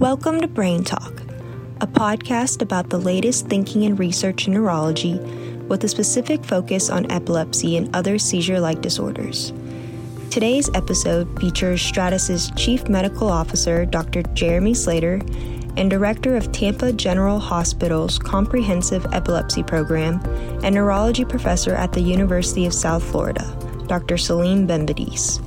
Welcome to Brain Talk, a podcast about the latest thinking and research in neurology with a specific focus on epilepsy and other seizure-like disorders. Today's episode features Stratus' Chief Medical Officer, Dr. Jeremy Slater, and Director of Tampa General Hospital's Comprehensive Epilepsy Program and Neurology Professor at the University of South Florida, Dr. Selim Benbadis.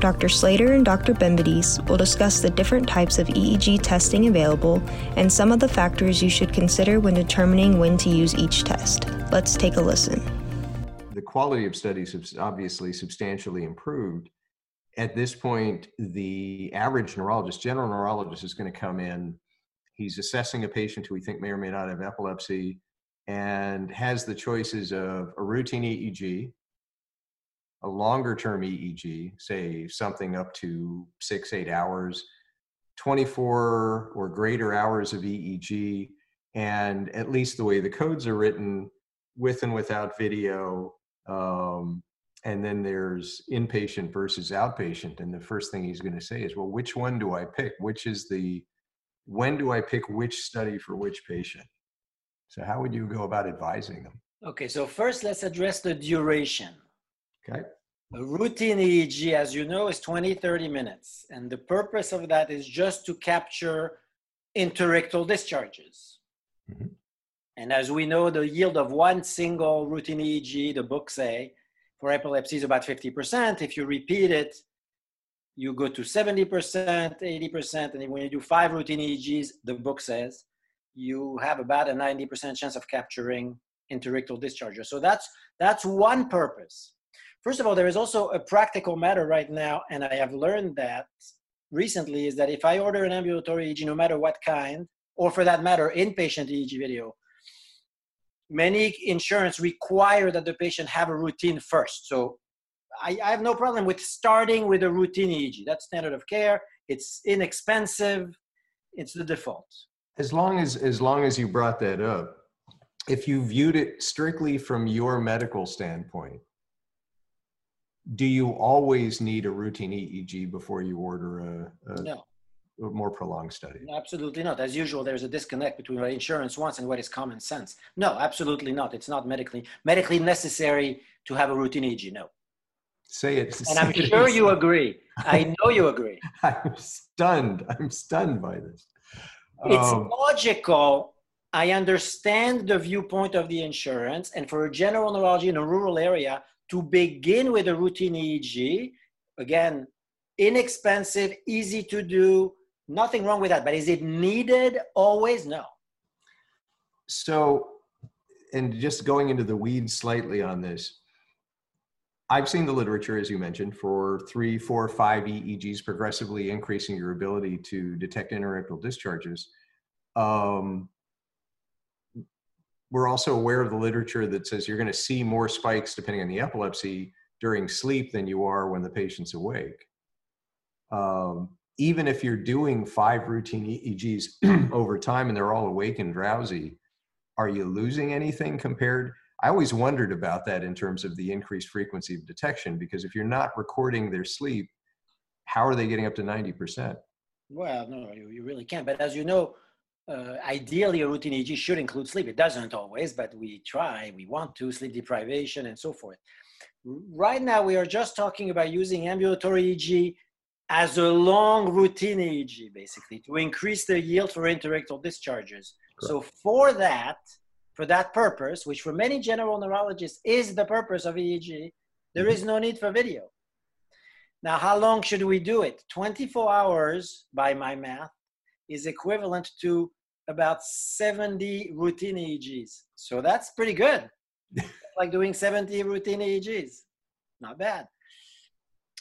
Dr. Slater and Dr. Benbadis will discuss the different types of EEG testing available and some of the factors you should consider when determining when to use each test. Let's take a listen. The quality of studies has obviously substantially improved. At this point, the average neurologist, general neurologist, is going to come in. He's assessing a patient who we think may or may not have epilepsy and has the choices of a routine EEG, a longer-term EEG, say something up to 6-8 hours, 24 or greater hours of EEG, and at least the way the codes are written, with and without video, and then there's inpatient versus outpatient. And the first thing he's going to say is, well, which one do I pick? When do I pick which study for which patient? So how would you go about advising them? Okay, so first let's address the duration. Okay. A routine EEG, as you know, is 20-30 minutes. And the purpose of that is just to capture interictal discharges. Mm-hmm. And as we know, the yield of one single routine EEG, the books say, for epilepsy is about 50%. If you repeat it, you go to 70%, 80%. And when you do 5 routine EEGs, the book says, you have about a 90% chance of capturing interictal discharges. So that's one purpose. First of all, there is also a practical matter right now, and I have learned that recently, is that if I order an ambulatory EEG, no matter what kind, or for that matter, inpatient EEG video, many insurance require that the patient have a routine first. So I have no problem with starting with a routine EEG. That's standard of care. It's inexpensive. It's the default. As long as you brought that up, if you viewed it strictly from your medical standpoint, do you always need a routine EEG before you order a more prolonged study? No, absolutely not. As usual, there's a disconnect between what insurance wants and what is common sense. No, absolutely not. It's not medically necessary to have a routine EEG, no. Say it. And I'm sure you agree. I know you agree. I'm stunned. I'm stunned by this. It's logical. I understand the viewpoint of the insurance, and for a general neurology in a rural area, to begin with a routine EEG, again, inexpensive, easy to do, nothing wrong with that. But is it needed always? No. So, and just going into the weeds slightly on this, I've seen the literature, as you mentioned, for 3, 4, 5 EEGs, progressively increasing your ability to detect interictal discharges. We're also aware of the literature that says you're going to see more spikes depending on the epilepsy during sleep than you are when the patient's awake. Even if you're doing 5 routine EEGs over time and they're all awake and drowsy, are you losing anything compared? I always wondered about that in terms of the increased frequency of detection, because if you're not recording their sleep, how are they getting up to 90%? Well, no, you really can't. But as you know, ideally, a routine EEG should include sleep. It doesn't always, but we try, we want to, sleep deprivation and so forth. Right now, we are just talking about using ambulatory EEG as a long routine EEG, basically, to increase the yield for interictal discharges. Correct. So for that purpose, which for many general neurologists is the purpose of EEG, there is no need for video. Now, how long should we do it? 24 hours, by my math, is equivalent to about 70 routine EEGs. So that's pretty good. Like doing 70 routine EEGs. Not bad.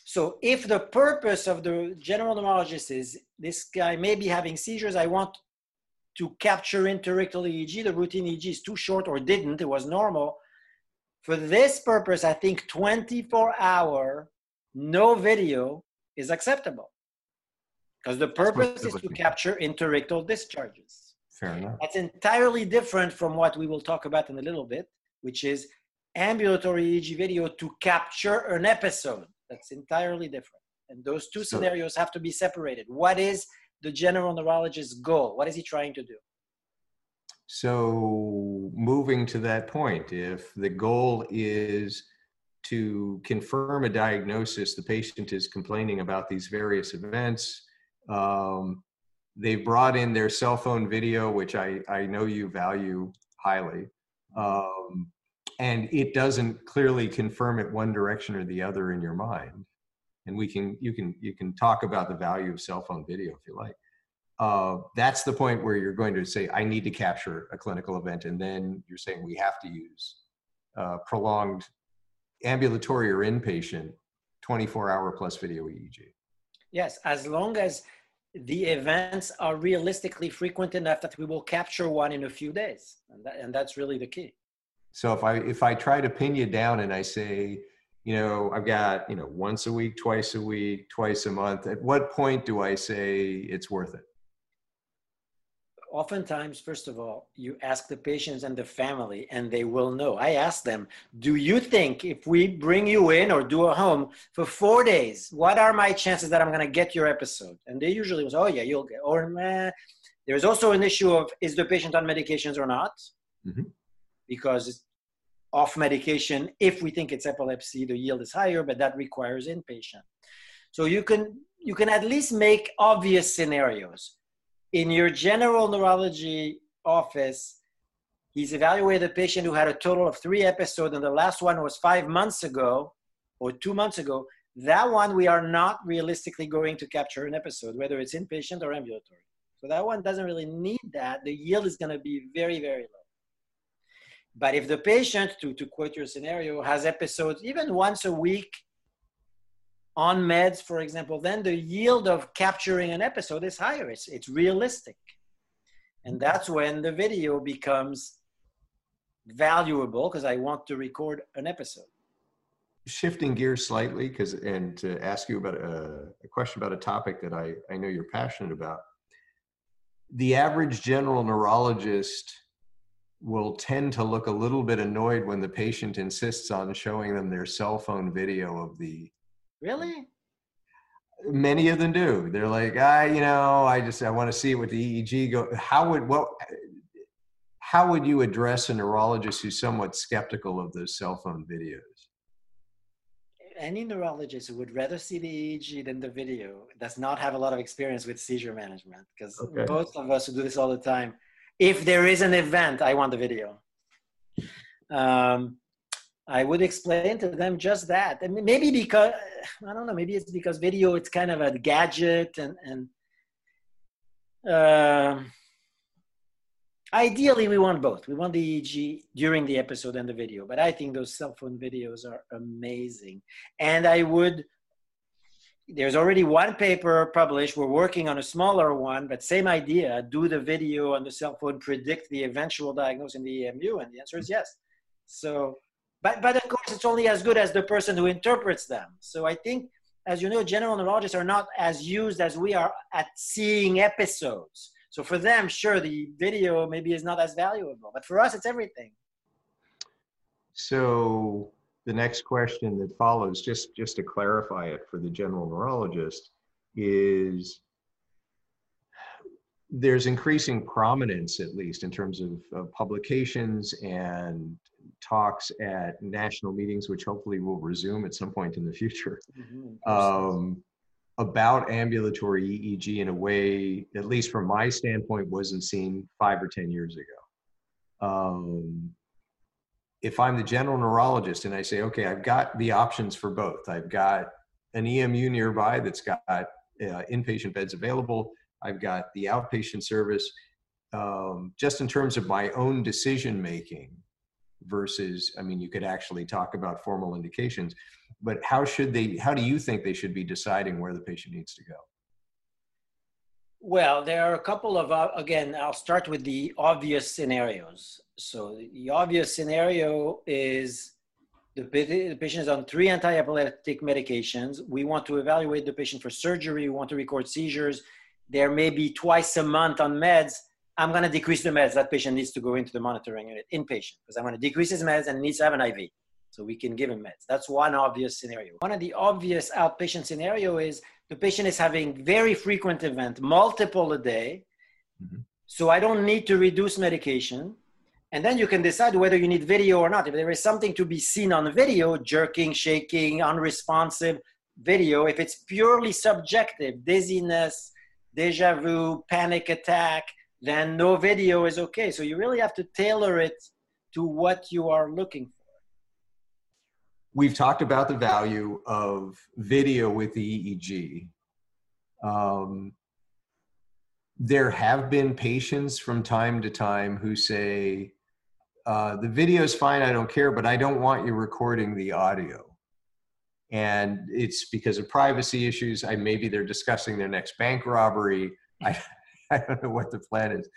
So if the purpose of the general neurologist is this guy may be having seizures, I want to capture interictal EEG, the routine EEG is too short or didn't, it was normal. For this purpose, I think 24-hour, no video is acceptable. Because the purpose is to capture interictal discharges. Fair enough. That's entirely different from what we will talk about in a little bit, which is ambulatory EEG video to capture an episode. That's entirely different. And those two scenarios have to be separated. What is the general neurologist's goal? What is he trying to do? So moving to that point, if the goal is to confirm a diagnosis, the patient is complaining about these various events. They brought in their cell phone video, which I know you value highly. And it doesn't clearly confirm it one direction or the other in your mind. And we can, you can talk about the value of cell phone video if you like. That's the point where you're going to say, I need to capture a clinical event. And then you're saying we have to use prolonged ambulatory or inpatient 24-hour plus video EEG. Yes, as long as the events are realistically frequent enough that we will capture one in a few days. And that's really the key. So if I try to pin you down and I say, you know, I've got, you know, once a week, twice a month, at what point do I say it's worth it? Oftentimes, first of all, you ask the patients and the family and they will know. I ask them, do you think if we bring you in or do a home for 4 days, what are my chances that I'm going to get your episode? And they usually say, oh yeah, you'll get, or meh. There's also an issue of, is the patient on medications or not? Mm-hmm. Because it's off medication, if we think it's epilepsy, the yield is higher, but that requires inpatient. So you can at least make obvious scenarios. In your general neurology office, he's evaluated a patient who had a total of 3 episodes, and the last one was 5 months ago or 2 months ago. That one, we are not realistically going to capture an episode, whether it's inpatient or ambulatory. So that one doesn't really need that. The yield is going to be very, very low. But if the patient, to quote your scenario, has episodes even once a week on meds, for example, then the yield of capturing an episode is higher. It's realistic. And that's when the video becomes valuable, because I want to record an episode. Shifting gears slightly, and to ask you about a question about a topic that I know you're passionate about. The average general neurologist will tend to look a little bit annoyed when the patient insists on showing them their cell phone video of the... Really? Many of them do. They're like, I want to see what the EEG go. How would you address a neurologist who's somewhat skeptical of those cell phone videos? Any neurologist who would rather see the EEG than the video does not have a lot of experience with seizure management, because most of us who do this all the time, if there is an event, I want the video. I would explain to them just that. And maybe because, I don't know, maybe it's because video, it's kind of a gadget. And ideally, we want both. We want the EEG during the episode and the video. But I think those cell phone videos are amazing. And there's already one paper published. We're working on a smaller one, but same idea. Do the video on the cell phone predict the eventual diagnosis in the EMU? And the answer is yes. So, but of course, it's only as good as the person who interprets them. So I think, as you know, general neurologists are not as used as we are at seeing episodes. So for them, sure, the video maybe is not as valuable, but for us, it's everything. So the next question that follows, just to clarify it for the general neurologist, is there's increasing prominence, at least in terms of publications and talks at national meetings, which hopefully will resume at some point in the future, about ambulatory EEG in a way, at least from my standpoint, wasn't seen 5 or 10 years ago. If I'm the general neurologist and I say, okay, I've got the options for both. I've got an EMU nearby that's got inpatient beds available. I've got the outpatient service. Just in terms of my own decision-making versus, I mean, you could actually talk about formal indications, but how do you think they should be deciding where the patient needs to go? Well, there are a couple of, again, I'll start with the obvious scenarios. So the obvious scenario is the patient is on 3 anti-epileptic medications. We want to evaluate the patient for surgery. We want to record seizures. There may be twice a month on meds. I'm going to decrease the meds. That patient needs to go into the monitoring unit inpatient because I'm going to decrease his meds and needs to have an IV. So we can give him meds. That's one obvious scenario. One of the obvious outpatient scenario is the patient is having very frequent event, multiple a day. Mm-hmm. So I don't need to reduce medication. And then you can decide whether you need video or not. If there is something to be seen on video, jerking, shaking, unresponsive video, if it's purely subjective, dizziness, deja vu, panic attack, then no video is okay. So you really have to tailor it to what you are looking for. We've talked about the value of video with the EEG. There have been patients from time to time who say, the video's fine, I don't care, but I don't want you recording the audio. And it's because of privacy issues. Maybe they're discussing their next bank robbery. I don't know what the plan is.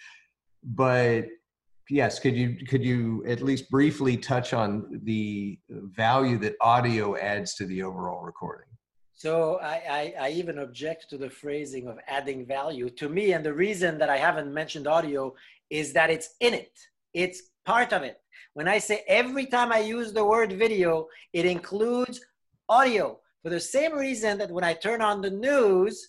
But yes, could you at least briefly touch on the value that audio adds to the overall recording? So I even object to the phrasing of adding value to me. And the reason that I haven't mentioned audio is that it's in it. It's part of it. When I say every time I use the word video, it includes audio for the same reason that when I turn on the news,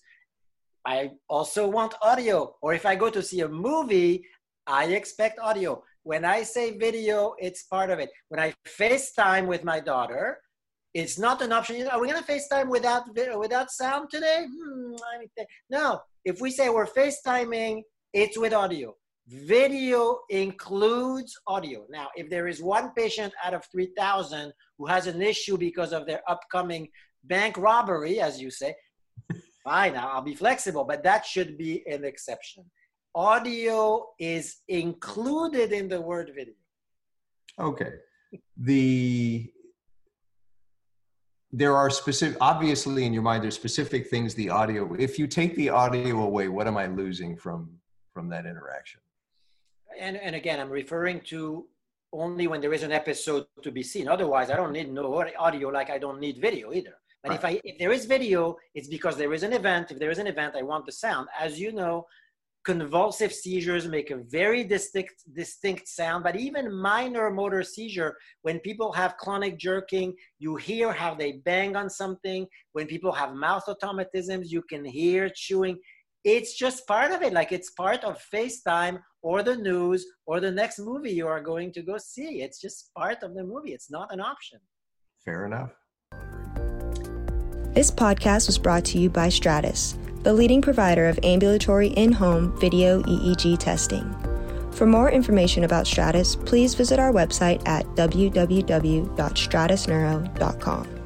I also want audio. Or if I go to see a movie, I expect audio. When I say video, it's part of it. When I FaceTime with my daughter, it's not an option. Are we going to FaceTime without sound today? No. If we say we're FaceTiming, it's with audio. Video includes audio. Now, if there is one patient out of 3,000 who has an issue because of their upcoming bank robbery, as you say, fine, I'll be flexible, but that should be an exception. Audio is included in the word video. Okay. There are specific, obviously in your mind, there's specific things the audio, if you take the audio away, what am I losing from that interaction? And again, I'm referring to only when there is an episode to be seen. Otherwise, I don't need no audio, like I don't need video either. But right. If there is video, it's because there is an event. If there is an event, I want the sound. As you know, convulsive seizures make a very distinct sound, but even minor motor seizure, when people have clonic jerking, you hear how they bang on something. When people have mouth automatisms, you can hear chewing. It's just part of it. Like it's part of FaceTime or the news or the next movie you are going to go see. It's just part of the movie. It's not an option. Fair enough. This podcast was brought to you by Stratus, the leading provider of ambulatory in-home video EEG testing. For more information about Stratus, please visit our website at www.stratusneuro.com.